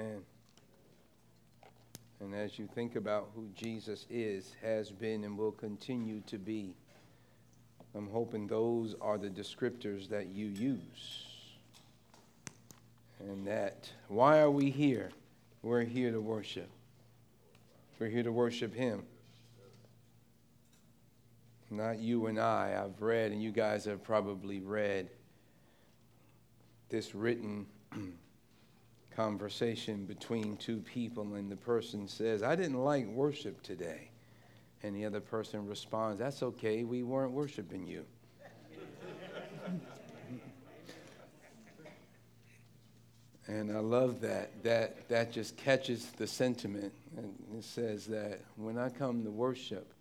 Amen. And as you think about who Jesus is, has been, and will continue to be, I'm hoping those are the descriptors that you use. And that, why are we here? We're here to worship. We're here to worship Him. Not you and I. I've read, and you guys have probably read, this written conversation between two people, and the person says, I didn't like worship today. And the other person responds, that's okay, we weren't worshiping you. And I love that. That just catches the sentiment. And it says that when I come to worship,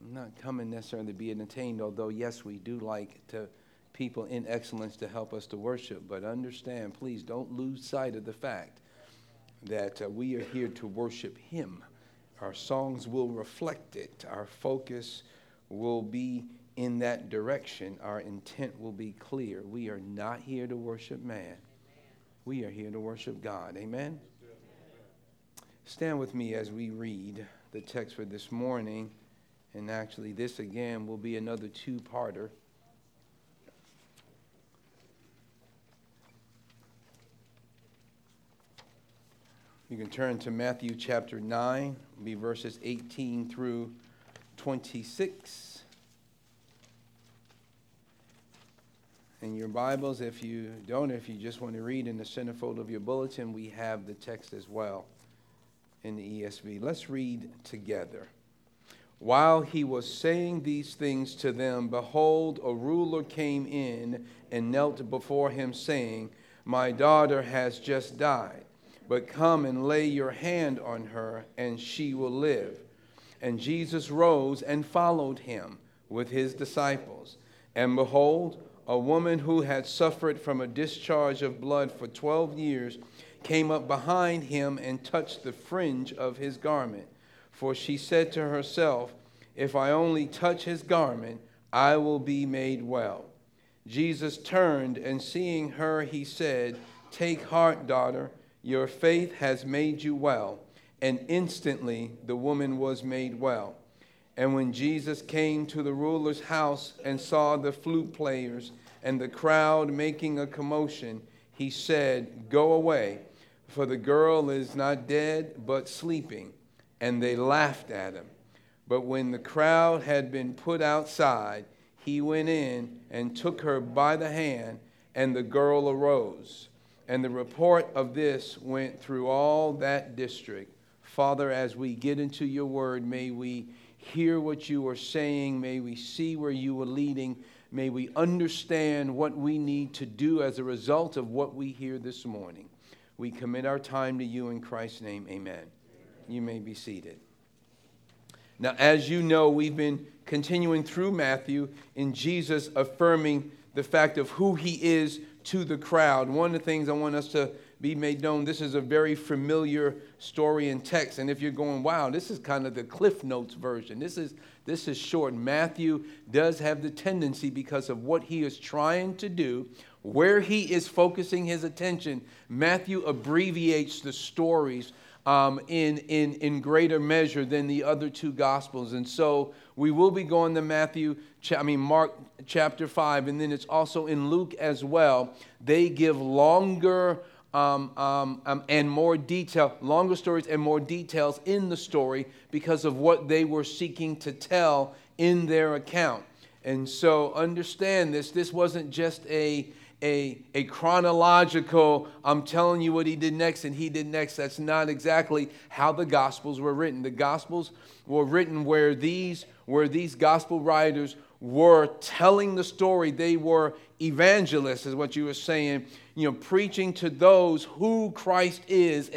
I'm not coming necessarily to be entertained, although, yes, we do like to people in excellence to help us to worship. But understand, please don't lose sight of the fact that we are here to worship Him. Our songs will reflect it. Our focus will be in that direction. Our intent will be clear. We are not here to worship man. We are here to worship God. Amen? Stand with me as we read the text for this morning. And actually, this again will be another two-parter. You can turn to Matthew chapter 9, it'll be verses 18 through 26. In your Bibles, if you don't, if you just want to read in the centerfold of your bulletin, we have the text as well in the ESV. Let's read together. While he was saying these things to them, behold, a ruler came in and knelt before him, saying, My daughter has just died, but come and lay your hand on her, and she will live. And Jesus rose and followed him with his disciples. And behold, a woman who had suffered from a discharge of blood for 12 years came up behind him and touched the fringe of his garment. For she said to herself, If I only touch his garment, I will be made well. Jesus turned, and seeing her, he said, Take heart, daughter, your faith has made you well. And instantly the woman was made well. And when Jesus came to the ruler's house and saw the flute players and the crowd making a commotion, he said, Go away, for the girl is not dead, but sleeping. And they laughed at him. But when the crowd had been put outside, he went in and took her by the hand, and the girl arose. And the report of this went through all that district. Father, as we get into your word, may we hear what you are saying. May we see where you are leading. May we understand what we need to do as a result of what we hear this morning. We commit our time to you in Christ's name. Amen. Amen. You may be seated. Now, as you know, we've been continuing through Matthew in Jesus affirming the fact of who he is to the crowd. One of the things I want us to be made known, this is a very familiar story and text. And if you're going, wow, this is kind of the Cliff Notes version. This is short. Matthew does have the tendency, because of what he is trying to do, where he is focusing his attention, Matthew abbreviates the stories in greater measure than the other two Gospels. And so we will be going to Mark chapter 5, and then it's also in Luke as well. They give longer and more detail, longer stories and more details in the story because of what they were seeking to tell in their account. And so understand this. This wasn't just a chronological, I'm telling you what he did next and he did next. That's not exactly how the Gospels were written. The Gospels were written where these Gospel writers were telling the story. They were evangelists, is what you were saying, preaching to those who Christ is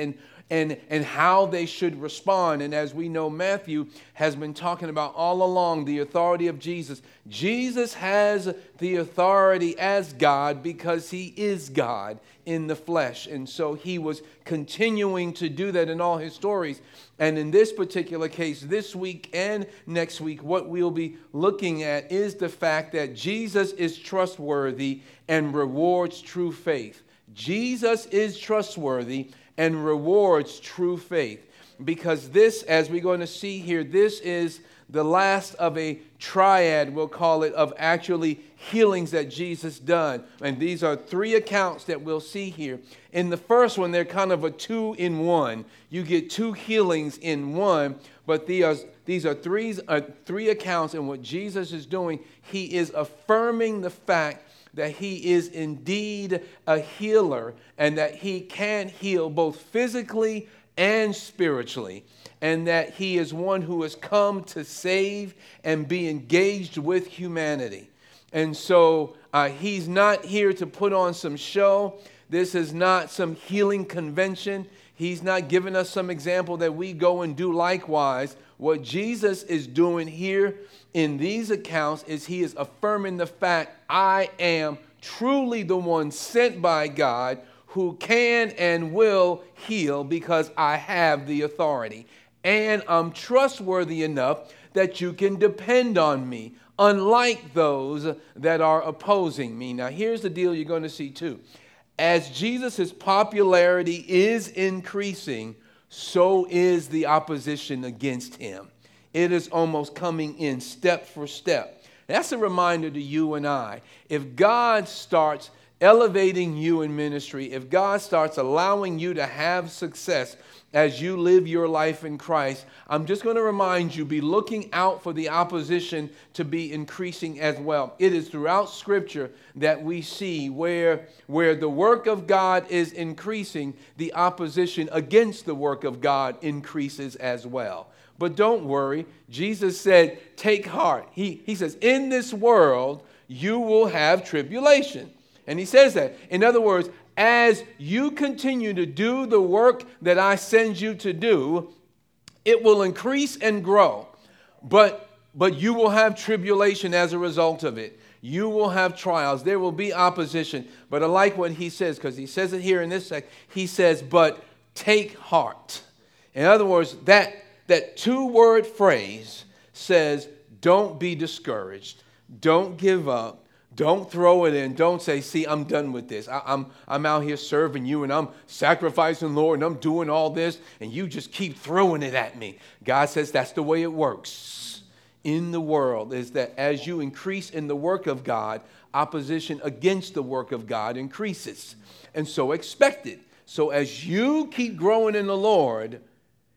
and how they should respond. And as we know, Matthew has been talking about all along the authority of Jesus. Jesus has the authority as God because he is God in the flesh. And so he was continuing to do that in all his stories. And in this particular case, this week and next week, what we'll be looking at is the fact that Jesus is trustworthy and rewards true faith. Jesus is trustworthy and rewards true faith. Because this, as we're going to see here, this is the last of a triad, we'll call it, of actually healings that Jesus done. And these are three accounts that we'll see here. In the first one, they're kind of a two in one. You get two healings in one, but these are three accounts. And what Jesus is doing, he is affirming the fact that he is indeed a healer and that he can heal both physically and spiritually, and that he is one who has come to save and be engaged with humanity. And so he's not here to put on some show. This is not some healing convention. He's not giving us some example that we go and do likewise. What Jesus is doing here in these accounts is he is affirming the fact, I am truly the one sent by God who can and will heal because I have the authority. And I'm trustworthy enough that you can depend on me, unlike those that are opposing me. Now, here's the deal you're going to see too. As Jesus' popularity is increasing, so is the opposition against him. It is almost coming in step for step. That's a reminder to you and I. If God starts elevating you in ministry, if God starts allowing you to have success as you live your life in Christ, I'm just going to remind you, be looking out for the opposition to be increasing as well. It is throughout Scripture that we see where the work of God is increasing, the opposition against the work of God increases as well. But don't worry. Jesus said, take heart. He says, in this world, you will have tribulation. And he says that. In other words, as you continue to do the work that I send you to do, it will increase and grow. But you will have tribulation as a result of it. You will have trials. There will be opposition. But I like what he says, because he says it here in this section. He says, but take heart. In other words, that two-word phrase says, don't be discouraged. Don't give up. Don't throw it in. Don't say, see, I'm done with this. I'm out here serving you and I'm sacrificing, Lord, and I'm doing all this, and you just keep throwing it at me. God says that's the way it works in the world, is that as you increase in the work of God, opposition against the work of God increases. And so expect it. So as you keep growing in the Lord,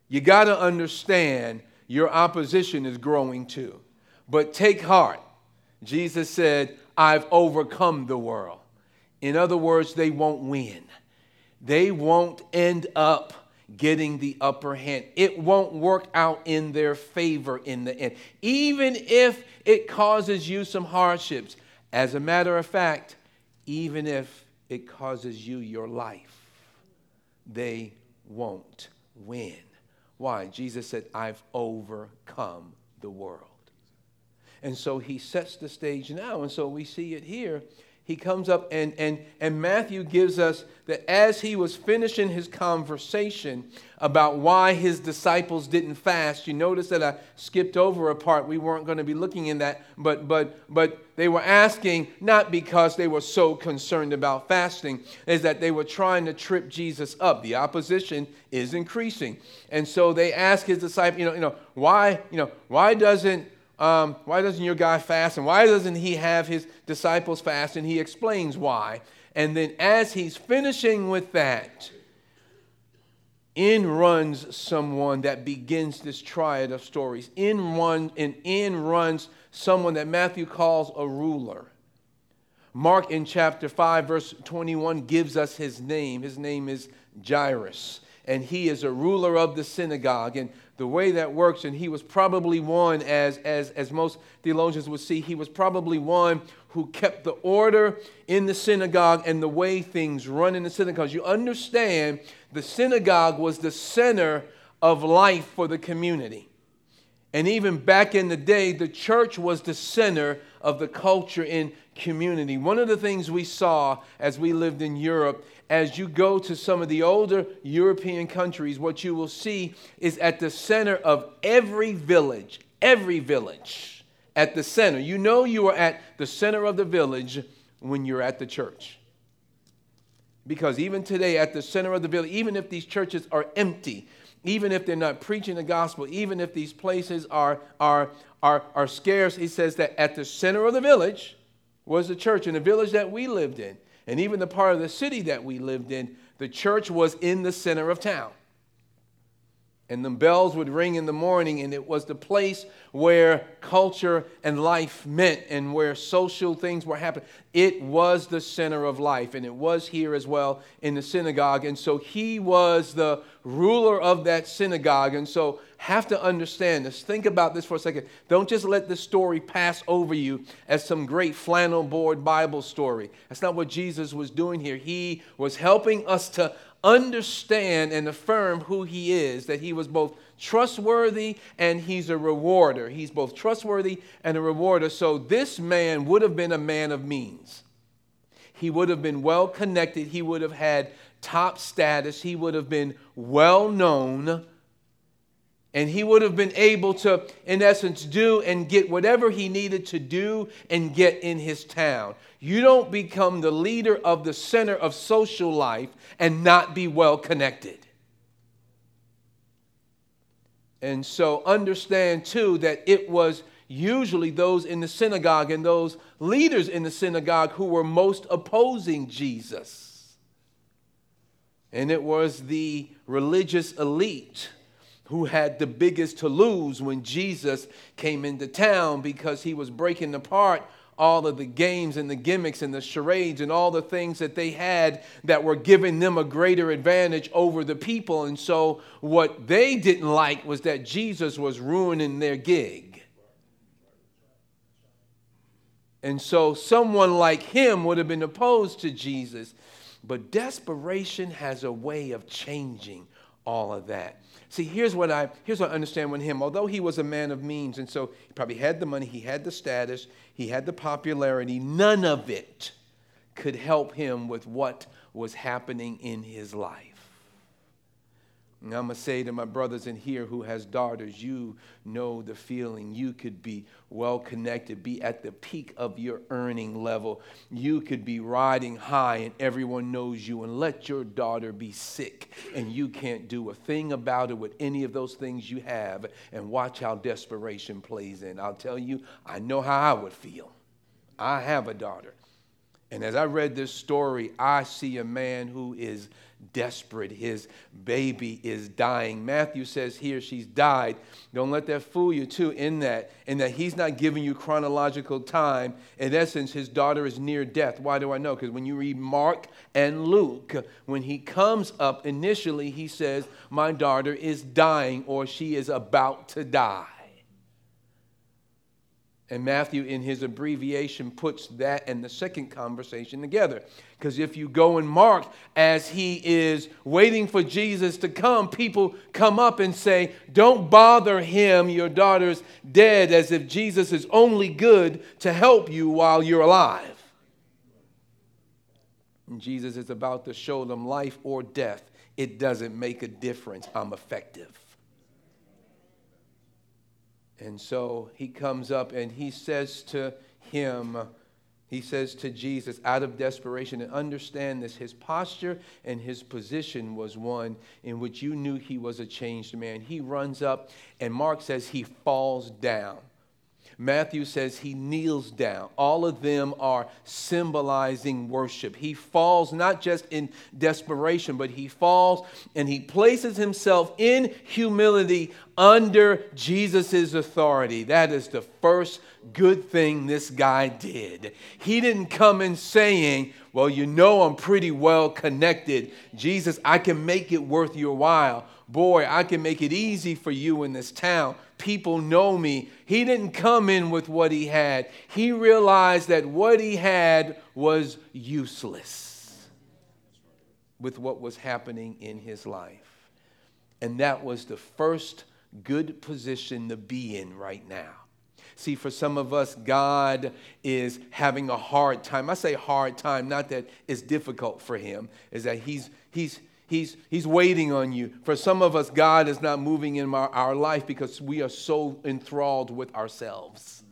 you got to understand your opposition is growing too. But take heart. Jesus said, I've overcome the world. In other words, they won't win. They won't end up getting the upper hand. It won't work out in their favor in the end, even if it causes you some hardships. As a matter of fact, even if it causes you your life, they won't win. Why? Jesus said, I've overcome the world. And so he sets the stage now, and so we see it here. He comes up, and Matthew gives us that as he was finishing his conversation about why his disciples didn't fast. You notice that I skipped over a part. We weren't going to be looking in that, but they were asking not because they were so concerned about fasting, is that they were trying to trip Jesus up. The opposition is increasing, and so they ask his disciples, why doesn't your guy fast, and why doesn't he have his disciples fast? And he explains why. And then as he's finishing with that, in runs someone that begins this triad of stories. In runs someone that Matthew calls a ruler. Mark in chapter 5, verse 21 gives us his name. His name is Jairus, and he is a ruler of the synagogue. And the way that works, and he was probably one, as most theologians would see, he was probably one who kept the order in the synagogue and the way things run in the synagogue. You understand, the synagogue was the center of life for the community. And even back in the day, the church was the center of the culture in community. One of the things we saw as we lived in Europe, as you go to some of the older European countries, what you will see is at the center of every village, at the center. You know you are at the center of the village when you're at the church. Because even today at the center of the village, even if these churches are empty, even if they're not preaching the gospel, even if these places are scarce, he says that at the center of the village was the church. And the village that we lived in, and even the part of the city that we lived in, the church was in the center of town. And the bells would ring in the morning, and it was the place where culture and life meant and where social things were happening. It was the center of life, and it was here as well in the synagogue. And so he was the ruler of that synagogue. And so have to understand this. Think about this for a second. Don't just let this story pass over you as some great flannel board Bible story. That's not what Jesus was doing here. He was helping us to understand and affirm who he is, that he was both trustworthy and he's a rewarder. He's both trustworthy and a rewarder. So this man would have been a man of means. He would have been well connected. He would have had top status. He would have been well known. And he would have been able to, in essence, do and get whatever he needed to do and get in his town. You don't become the leader of the center of social life and not be well connected. And so understand, too, that it was usually those in the synagogue and those leaders in the synagogue who were most opposing Jesus. And it was the religious elite who had the biggest to lose when Jesus came into town, because he was breaking apart all of the games and the gimmicks and the charades and all the things that they had that were giving them a greater advantage over the people. And so what they didn't like was that Jesus was ruining their gig. And so someone like him would have been opposed to Jesus. But desperation has a way of changing all of that. See, here's what I understand with him. Although he was a man of means, and so he probably had the money, he had the status, he had the popularity, none of it could help him with what was happening in his life. And I'm going to say to my brothers in here who has daughters, you know the feeling. You could be well connected, be at the peak of your earning level. You could be riding high and everyone knows you, and let your daughter be sick and you can't do a thing about it with any of those things you have, and watch how desperation plays in. I'll tell you, I know how I would feel. I have a daughter. And as I read this story, I see a man who is desperate. His baby is dying. Matthew says here, she's died. Don't let that fool you too, in that he's not giving you chronological time. In essence, his daughter is near death. Why do I know? Because when you read Mark and Luke, when he comes up initially, he says, my daughter is dying, or she is about to die. And Matthew, in his abbreviation, puts that and the second conversation together. Because if you go in Mark, as he is waiting for Jesus to come, people come up and say, don't bother him, your daughter's dead, as if Jesus is only good to help you while you're alive. And Jesus is about to show them life or death. It doesn't make a difference. I'm effective. And so he comes up and he says to Jesus, out of desperation, and understand this, his posture and his position was one in which you knew he was a changed man. He runs up, and Mark says he falls down. Matthew says he kneels down. All of them are symbolizing worship. He falls not just in desperation, but he falls and he places himself in humility under Jesus' authority. That is the first good thing this guy did. He didn't come in saying, well, you know, I'm pretty well connected. Jesus, I can make it worth your while. Boy, I can make it easy for you in this town. People know me. He didn't come in with what he had. He realized that what he had was useless with what was happening in his life. And that was the first good position to be in right now. See, for some of us, God is having a hard time. I say hard time, not that it's difficult for him, is that He's waiting on you. For some of us, God is not moving in our life because we are so enthralled with ourselves.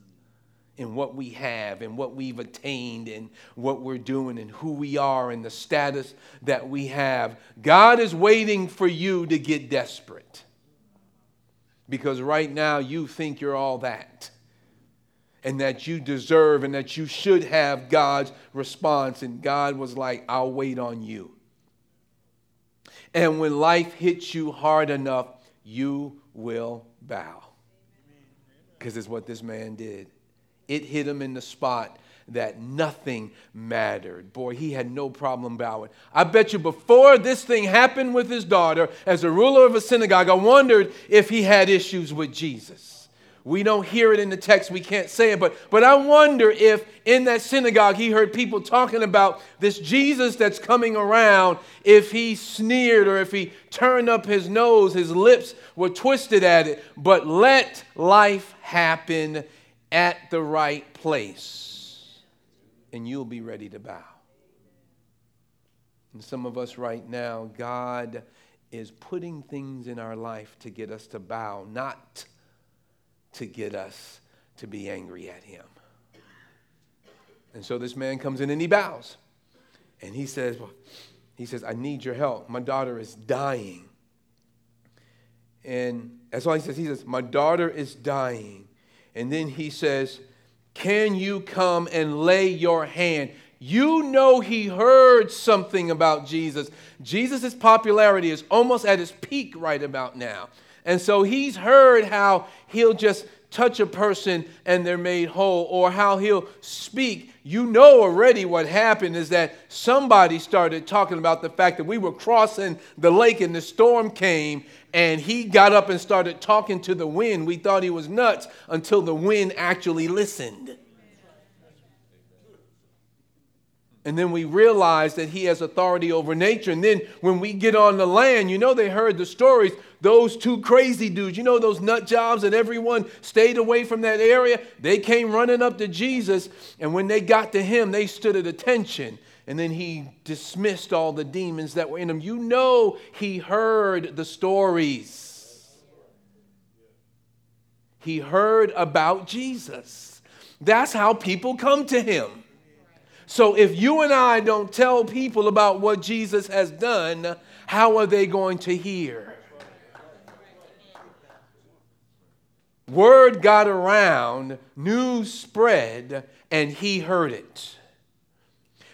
in what we have and what we've attained and what we're doing and who we are and the status that we have. God is waiting for you to get desperate, because right now you think you're all that and that you deserve and that you should have God's response. And God was like, I'll wait on you. And when life hits you hard enough, you will bow. Because it's what this man did. It hit him in the spot that nothing mattered. Boy, he had no problem bowing. I bet you before this thing happened with his daughter, as a ruler of a synagogue, I wondered if he had issues with Jesus. We don't hear it in the text. We can't say it. But I wonder if in that synagogue he heard people talking about this Jesus that's coming around, if he sneered or if he turned up his nose, his lips were twisted at it. But let life happen at the right place, and you'll be ready to bow. And some of us right now, God is putting things in our life to get us to bow, not to get us to be angry at him. And so this man comes in and he bows. And he says, I need your help. My daughter is dying. And that's all he says. He says, my daughter is dying. And then he says, can you come and lay your hand? You know he heard something about Jesus. Jesus' popularity is almost at his peak right about now. And so he's heard how he'll just touch a person and they're made whole, or how he'll speak. You know already what happened is that somebody started talking about the fact that we were crossing the lake and the storm came, and he got up and started talking to the wind. We thought he was nuts until the wind actually listened. And then we realize that he has authority over nature. And then when we get on the land, you know they heard the stories, those two crazy dudes, you know those nut jobs that everyone stayed away from that area? They came running up to Jesus, and when they got to him, they stood at attention. And then he dismissed all the demons that were in him. You know he heard the stories. He heard about Jesus. That's how people come to him. So if you and I don't tell people about what Jesus has done, how are they going to hear? Word got around, news spread, and he heard it.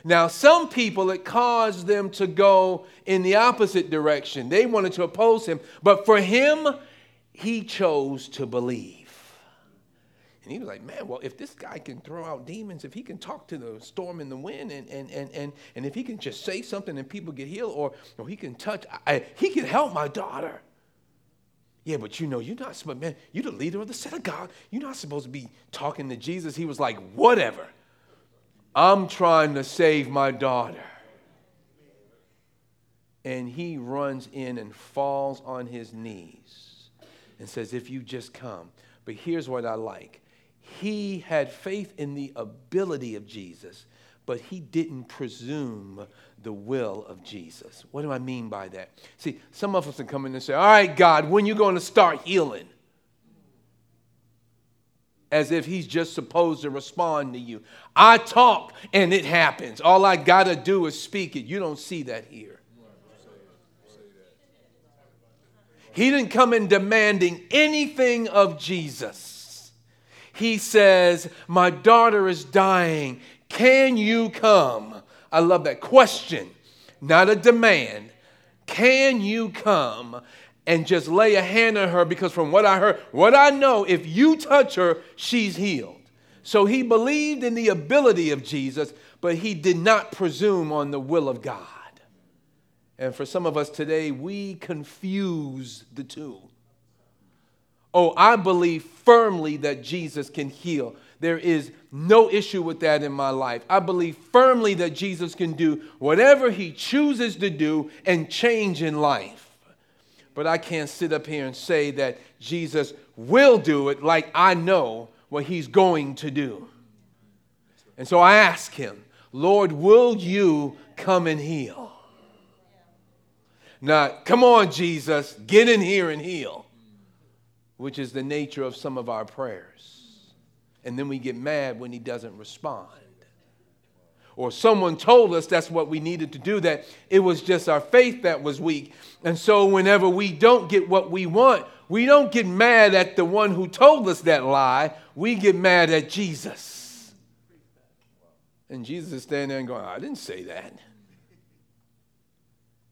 Now, some people, it caused them to go in the opposite direction. They wanted to oppose him, but for him, he chose to believe. And he was like, man, well, if this guy can throw out demons, if he can talk to the storm and the wind, and if he can just say something and people get healed, or he can touch, he can help my daughter. Yeah, but you know, you're not supposed, man, you're the leader of the synagogue. You're not supposed to be talking to Jesus. He was like, whatever. I'm trying to save my daughter. And he runs in and falls on his knees and says, if you just come. But here's what I like. He had faith in the ability of Jesus, but he didn't presume the will of Jesus. What do I mean by that? See, some of us are coming and say, all right, God, when are you going to start healing? As if he's just supposed to respond to you. I talk and it happens. All I got to do is speak it. You don't see that here. He didn't come in demanding anything of Jesus. He says, my daughter is dying. Can you come? I love that question, not a demand. Can you come and just lay a hand on her? Because from what I heard, what I know, if you touch her, she's healed. So he believed in the ability of Jesus, but he did not presume on the will of God. And for some of us today, we confuse the two. Oh, I believe firmly that Jesus can heal. There is no issue with that in my life. I believe firmly that Jesus can do whatever he chooses to do and change in life. But I can't sit up here and say that Jesus will do it like I know what he's going to do. And so I ask him, Lord, will you come and heal? Not, come on, Jesus, get in here and heal. Which is the nature of some of our prayers. and then we get mad when he doesn't respond. Or someone told us that's what we needed to do, that it was just our faith that was weak. And so whenever we don't get what we want, we don't get mad at the one who told us that lie. We get mad at Jesus. And Jesus is standing there and going, I didn't say that.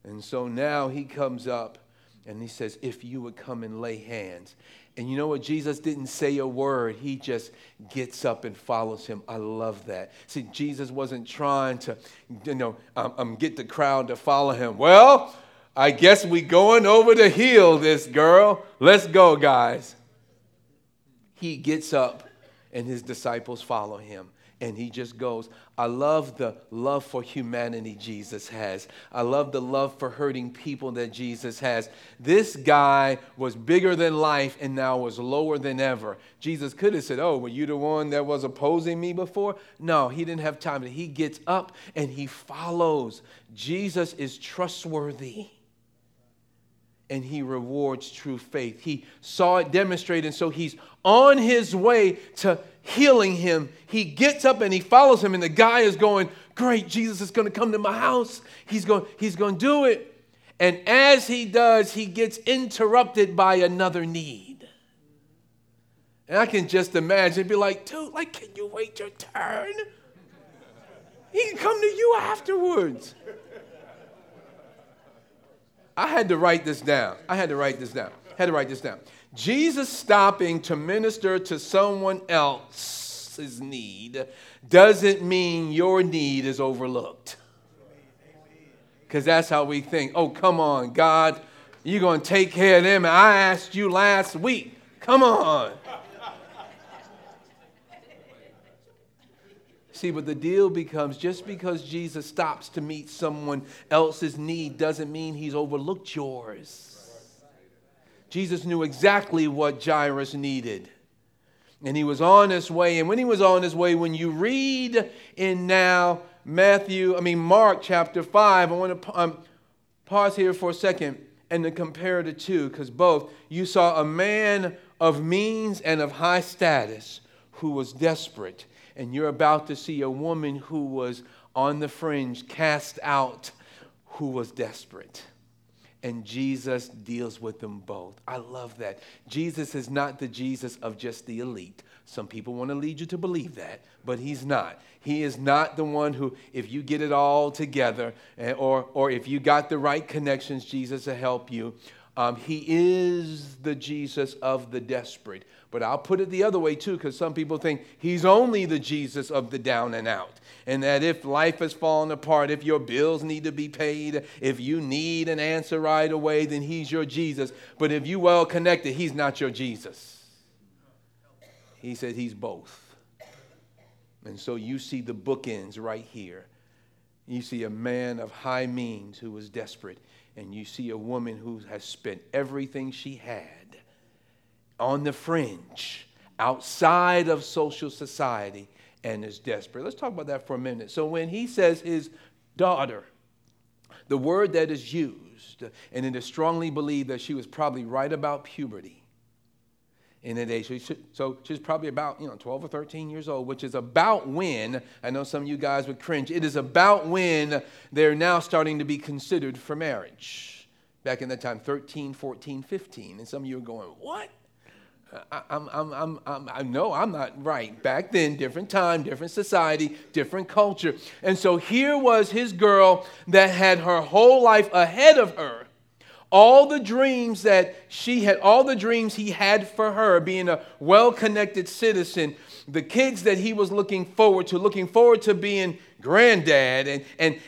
And so now he comes up and he says, if you would come and lay hands. And you know what? Jesus didn't say a word. He just gets up and follows him. I love that. See, Jesus wasn't trying to, get the crowd to follow him. Well, I guess we going over to heal this girl. Let's go, guys. He gets up and his disciples follow him. And he just goes. I love the love for humanity Jesus has. I love the love for hurting people that Jesus has. This guy was bigger than life and now was lower than ever. Jesus could have said, oh, were you the one that was opposing me before? No, he didn't have time. He gets up and he follows. Jesus is trustworthy. And he rewards true faith. He saw it demonstrated, and so he's on his way to healing him. He gets up and he follows him, and the guy is going, great, Jesus is going to come to my house. He's going to do it. And as he does, he gets interrupted by another need. And I can just imagine, be like, dude, can you wait your turn? He can come to you afterwards. I had to write this down. Jesus stopping to minister to someone else's need doesn't mean your need is overlooked. Because that's how we think. Oh, come on, God. You're going to take care of them. I asked you last week. Come on. See, but the deal becomes just because Jesus stops to meet someone else's need doesn't mean he's overlooked yours. Jesus knew exactly what Jairus needed. And he was on his way. And when he was on his way, when you read in now Mark chapter 5, I want to pause here for a second and to compare the two, because both, you saw a man of means and of high status who was desperate. And you're about to see a woman who was on the fringe, cast out, who was desperate. And Jesus deals with them both. I love that. Jesus is not the Jesus of just the elite. Some people want to lead you to believe that, but he's not. He is not the one who, if you get it all together, or if you got the right connections, Jesus will help you. He is the Jesus of the desperate. But I'll put it the other way, too, because some people think he's only the Jesus of the down and out. And that if life has fallen apart, if your bills need to be paid, if you need an answer right away, then he's your Jesus. But if you well connected, he's not your Jesus. He said he's both. And so you see the bookends right here. You see a man of high means who was desperate. And you see a woman who has spent everything she had on the fringe, outside of social society, and is desperate. Let's talk about that for a minute. So when he says his daughter, the word that is used, and it is strongly believed that she was probably right about puberty in that age. So she's probably about 12 or 13 years old, which is about when, I know some of you guys would cringe, it is about when they're now starting to be considered for marriage. Back in that time, 13, 14, 15. And some of you are going, what? I'm not right. Back then, different time, different society, different culture. And so here was his girl that had her whole life ahead of her. All the dreams he had for her, being a well-connected citizen, the kids that he was looking forward to being granddad,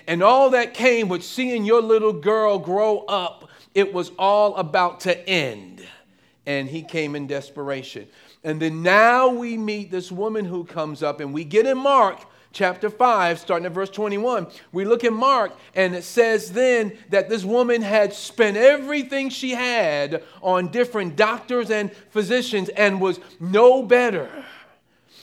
and all that came with seeing your little girl grow up, it was all about to end. And he came in desperation. And then now we meet this woman who comes up, and we get in Mark chapter 5, starting at verse 21, we look at Mark, and it says then that this woman had spent everything she had on different doctors and physicians and was no better.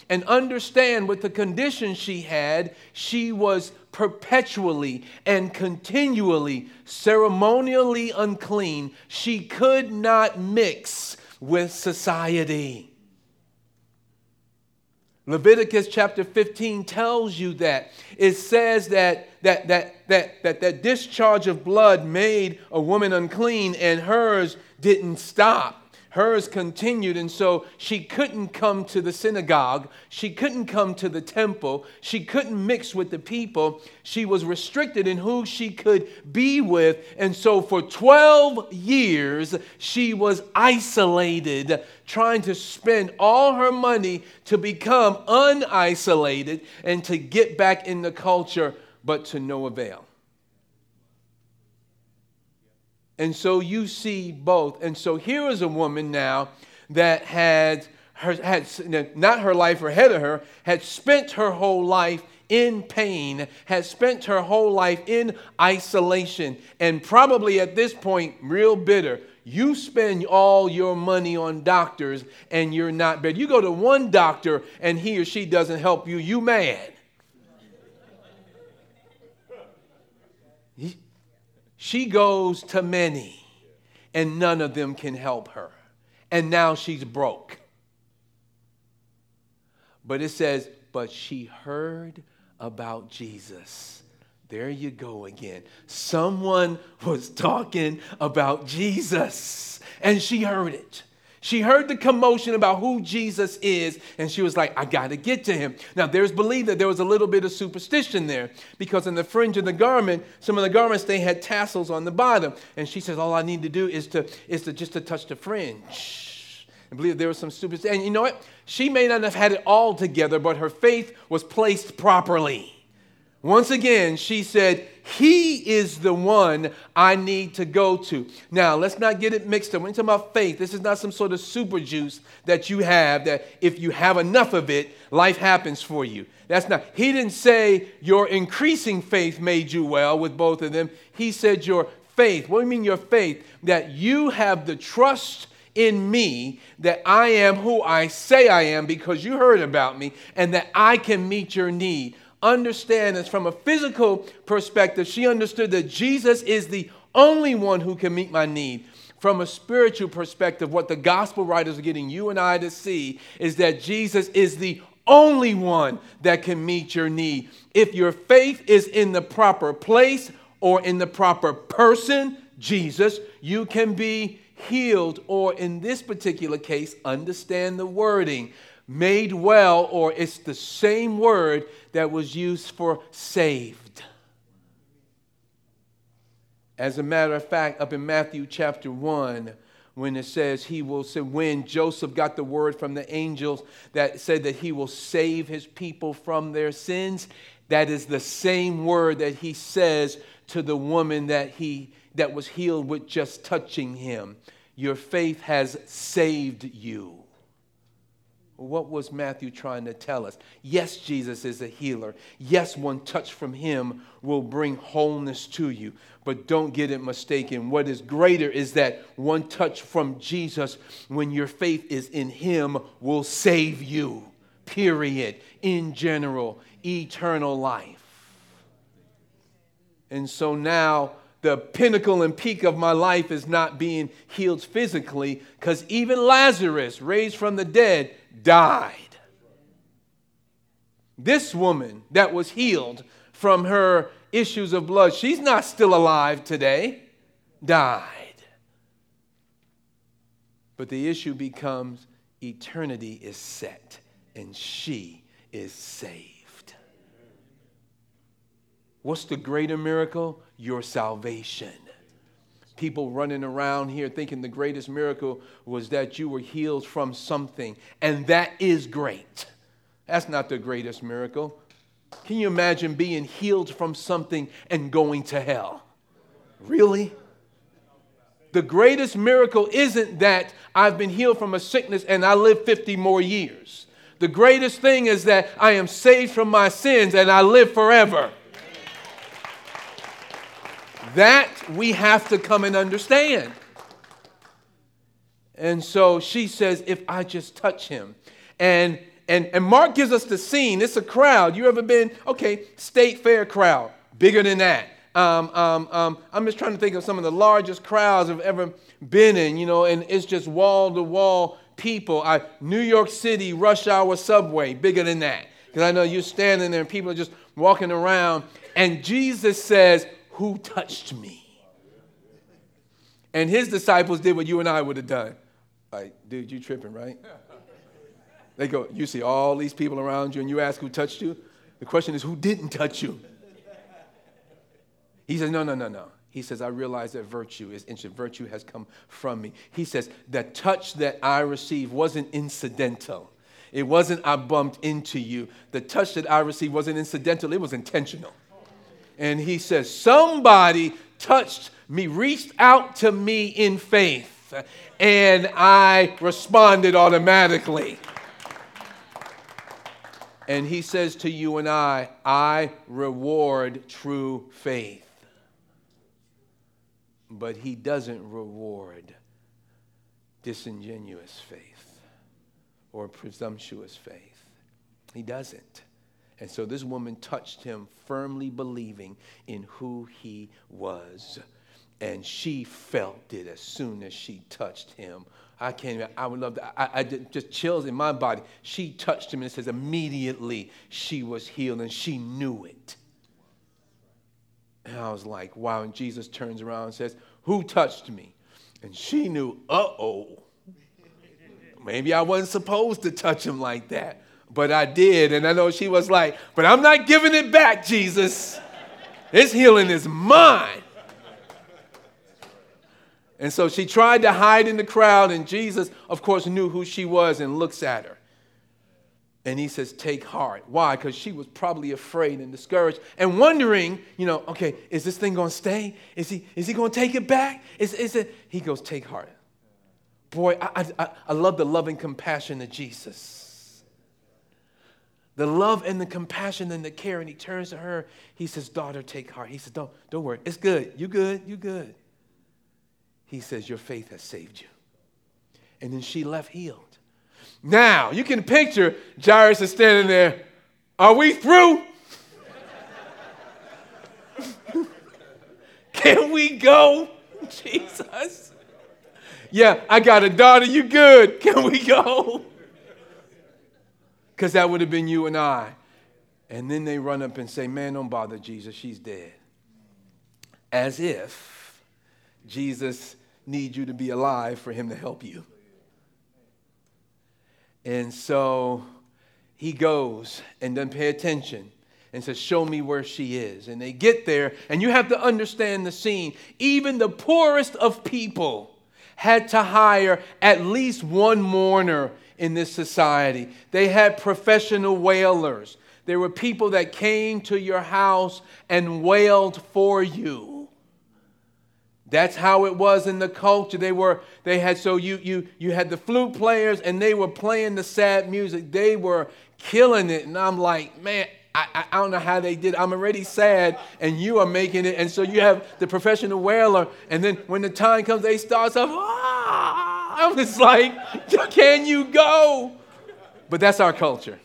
And understand, with the condition she had, she was perpetually and continually ceremonially unclean. She could not mix with society. Leviticus chapter 15 tells you that. It says that discharge of blood made a woman unclean, and hers didn't stop. Hers continued, and so she couldn't come to the synagogue. She couldn't come to the temple. She couldn't mix with the people. She was restricted in who she could be with. And so for 12 years, she was isolated, trying to spend all her money to become unisolated and to get back in the culture, but to no avail. And so you see both. And so here is a woman now that had spent her whole life in pain, had spent her whole life in isolation, and probably at this point, real bitter. You spend all your money on doctors and you're not better. You go to one doctor and he or she doesn't help you, you mad. She goes to many, and none of them can help her. And now she's broke. But it says, but she heard about Jesus. There you go again. Someone was talking about Jesus, and she heard it. She heard the commotion about who Jesus is, and she was like, I got to get to him. Now, there's believed that there was a little bit of superstition there, because in the fringe of the garment, some of the garments, they had tassels on the bottom. And she says, all I need to do is to touch the fringe. And believe there was some superstition. And you know what? She may not have had it all together, but her faith was placed properly. Once again, she said, he is the one I need to go to. Now, let's not get it mixed up. When you're talking about faith, this is not some sort of super juice that you have, that if you have enough of it, life happens for you. That's not. He didn't say your increasing faith made you well with both of them. He said your faith. What do you mean your faith? That you have the trust in me that I am who I say I am because you heard about me and that I can meet your need. Understand this from a physical perspective. She understood that Jesus is the only one who can meet my need. From a spiritual perspective, what the gospel writers are getting you and I to see is that Jesus is the only one that can meet your need. If your faith is in the proper place or in the proper person, Jesus, you can be healed, or in this particular case, understand the wording. Made well, or it's the same word that was used for saved. As a matter of fact, up in Matthew chapter 1, when it says when Joseph got the word from the angels that said that he will save his people from their sins, that is the same word that he says to the woman that was healed with just touching him. Your faith has saved you. What was Matthew trying to tell us? Yes, Jesus is a healer. Yes, one touch from him will bring wholeness to you. But don't get it mistaken. What is greater is that one touch from Jesus, when your faith is in him, will save you. Period. In general, eternal life. And so now, the pinnacle and peak of my life is not being healed physically, because even Lazarus, raised from the dead, died. This woman that was healed from her issues of blood, she's not still alive today, died. But the issue becomes eternity is set and she is saved. What's the greater miracle? Your salvation. People running around here thinking the greatest miracle was that you were healed from something. And that is great. That's not the greatest miracle. Can you imagine being healed from something and going to hell? Really? The greatest miracle isn't that I've been healed from a sickness and I live 50 more years. The greatest thing is that I am saved from my sins and I live forever. That we have to come and understand. And so she says, if I just touch him. And Mark gives us the scene. It's a crowd. You ever been? Okay, state fair crowd. Bigger than that. I'm just trying to think of some of the largest crowds I've ever been in, and it's just wall to wall people. New York City rush hour subway, bigger than that. Because I know you're standing there and people are just walking around. And Jesus says, who touched me? And his disciples did what you and I would have done. Like, dude, you tripping, right? They go, you see all these people around you and you ask who touched you? The question is, who didn't touch you? He says, no. He says, I realize that virtue is ancient. Virtue has come from me. He says, the touch that I received wasn't incidental. It wasn't I bumped into you. The touch that I received wasn't incidental. It was intentional. And he says, somebody touched me, reached out to me in faith, and I responded automatically. And he says to you and I reward true faith. But he doesn't reward disingenuous faith or presumptuous faith. He doesn't. And so this woman touched him, firmly believing in who he was. And she felt it as soon as she touched him. I can't even, I would love to, I just chills in my body. She touched him and it says immediately she was healed and she knew it. And I was like, wow. And Jesus turns around and says, who touched me? And she knew, maybe I wasn't supposed to touch him like that. But I did. And I know she was like, but I'm not giving it back, Jesus. This healing is mine. And so she tried to hide in the crowd, and Jesus, of course, knew who she was and looks at her. And he says, take heart. Why? Because she was probably afraid and discouraged and wondering, okay, is this thing going to stay? Is he going to take it back? Is it? He goes, take heart. Boy, I love the love and compassion of Jesus. The love and the compassion and the care. And he turns to her. He says, daughter, take heart. He says, don't worry. It's good. You good. He says, your faith has saved you. And then she left healed. Now, you can picture Jairus is standing there. Are we through? Can we go, Jesus? Yeah, I got a daughter. You good. Can we go? Because that would have been you and I. And then they run up and say, man, don't bother Jesus. She's dead. As if Jesus needs you to be alive for him to help you. And so he goes and doesn't pay attention and says, show me where she is. And they get there, and you have to understand the scene. Even the poorest of people had to hire at least one mourner in this society. They had professional wailers. There were people that came to your house and wailed for you. That's how it was in the culture. You had the flute players and they were playing the sad music. They were killing it. And I'm like, man, I don't know how they did. I'm already sad and you are making it. And so you have the professional wailer. And then when the time comes, they start off, I'm just like, can you go? But that's our culture.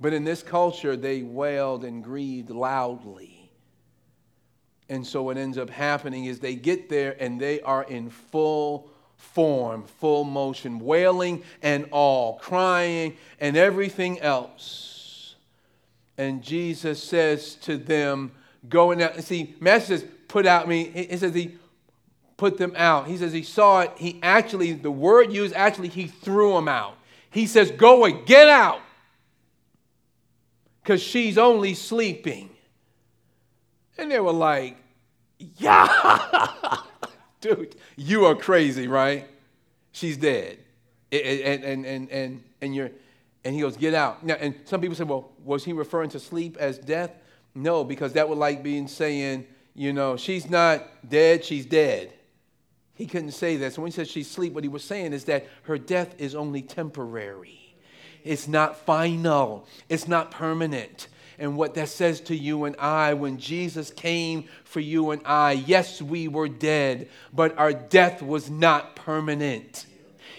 But in this culture, they wailed and grieved loudly. And so what ends up happening is they get there and they are in full form, full motion, wailing and all, crying and everything else. And Jesus says to them, go in out. See, Matthew says, put out. I mean, he says he put them out. He says he saw it. He actually, the word used, actually, he threw them out. He says, go away, get out, because she's only sleeping. And they were like, yeah, dude, you are crazy, right? She's dead. And he goes, get out. Now, and some people say, well, was he referring to sleep as death? No, because that would like being saying, she's not dead, she's dead. He couldn't say that. So when he said she's asleep, what he was saying is that her death is only temporary. It's not final. It's not permanent. And what that says to you and I, when Jesus came for you and I, yes, we were dead, but our death was not permanent.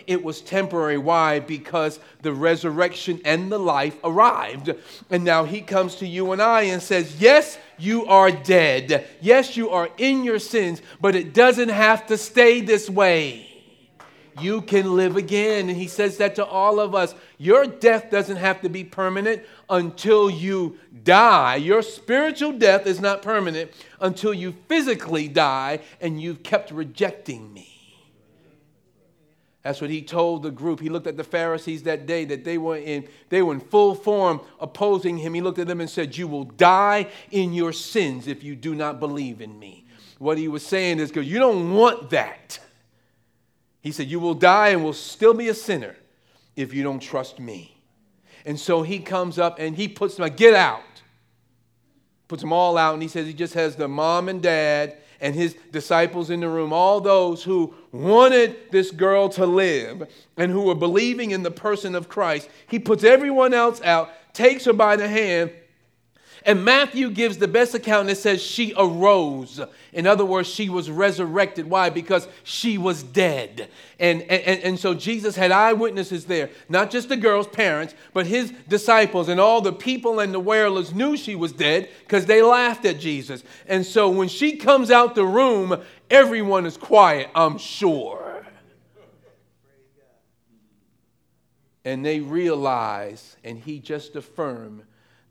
It was temporary. Why? Because the resurrection and the life arrived. And now he comes to you and I and says, yes, you are dead. Yes, you are in your sins, but it doesn't have to stay this way. you can live again. And he says that to all of us. Your death doesn't have to be permanent until you die. Your spiritual death is not permanent until you physically die and you've kept rejecting me. That's what he told the group. He looked at the Pharisees that day that they were in full form opposing him. He looked at them and said, you will die in your sins if you do not believe in me. What he was saying is, because you don't want that. He said, you will die and will still be a sinner if you don't trust me. And so he comes up and he puts them out, get out. Puts them all out. And he says he just has the mom and dad and his disciples in the room, all those who wanted this girl to live and who were believing in the person of Christ. He puts everyone else out, takes her by the hand. And Matthew gives the best account and says she arose. In other words, she was resurrected. Why? Because she was dead. And so Jesus had eyewitnesses there, not just the girl's parents, but his disciples and all the people and the wailers knew she was dead because they laughed at Jesus. And so when she comes out the room, everyone is quiet, I'm sure. And they realize, and he just affirmed,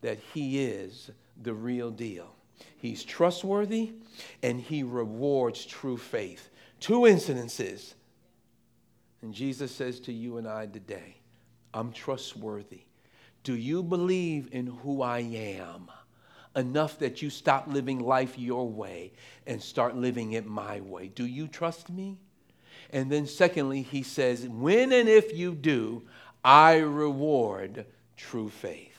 that he is the real deal. He's trustworthy and he rewards true faith. Two incidences. And Jesus says to you and I today, I'm trustworthy. Do you believe in who I am enough that you stop living life your way and start living it my way? Do you trust me? And then secondly, he says, when and if you do, I reward true faith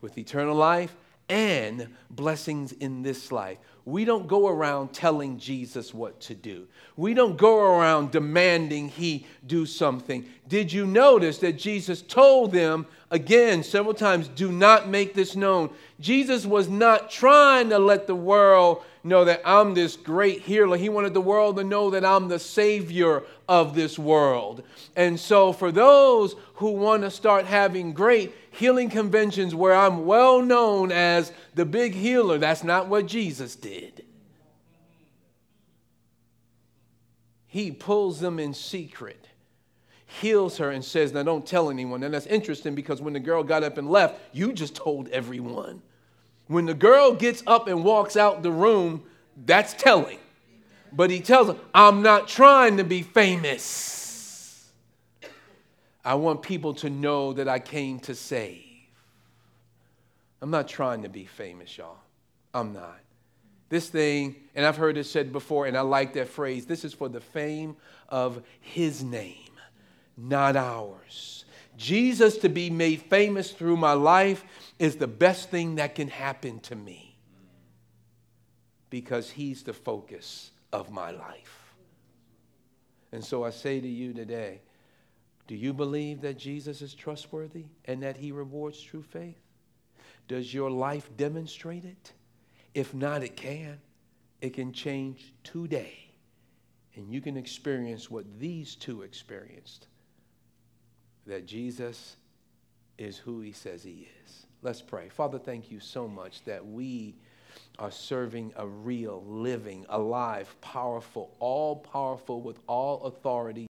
with eternal life and blessings in this life. We don't go around telling Jesus what to do. We don't go around demanding he do something. Did you notice that Jesus told them, again, several times, do not make this known? Jesus was not trying to let the world know that I'm this great healer. He wanted the world to know that I'm the savior of this world. And so for those who want to start having great healing conventions where I'm well known as the big healer, that's not what Jesus did. He pulls them in secret, heals her, and says, now don't tell anyone. And that's interesting because when the girl got up and left, you just told everyone. When the girl gets up and walks out the room, that's telling. But he tells her, I'm not trying to be famous. I want people to know that I came to save. I'm not trying to be famous, y'all. I'm not. This thing, and I've heard it said before, and I like that phrase, this is for the fame of his name, not ours. Jesus to be made famous through my life is the best thing that can happen to me because he's the focus of my life. And so I say to you today, do you believe that Jesus is trustworthy and that he rewards true faith? Does your life demonstrate it? If not, it can. It can change today. And you can experience what these two experienced, that Jesus is who he says he is. Let's pray. Father, thank you so much that we are serving a real, living, alive, powerful, all-powerful with all authority.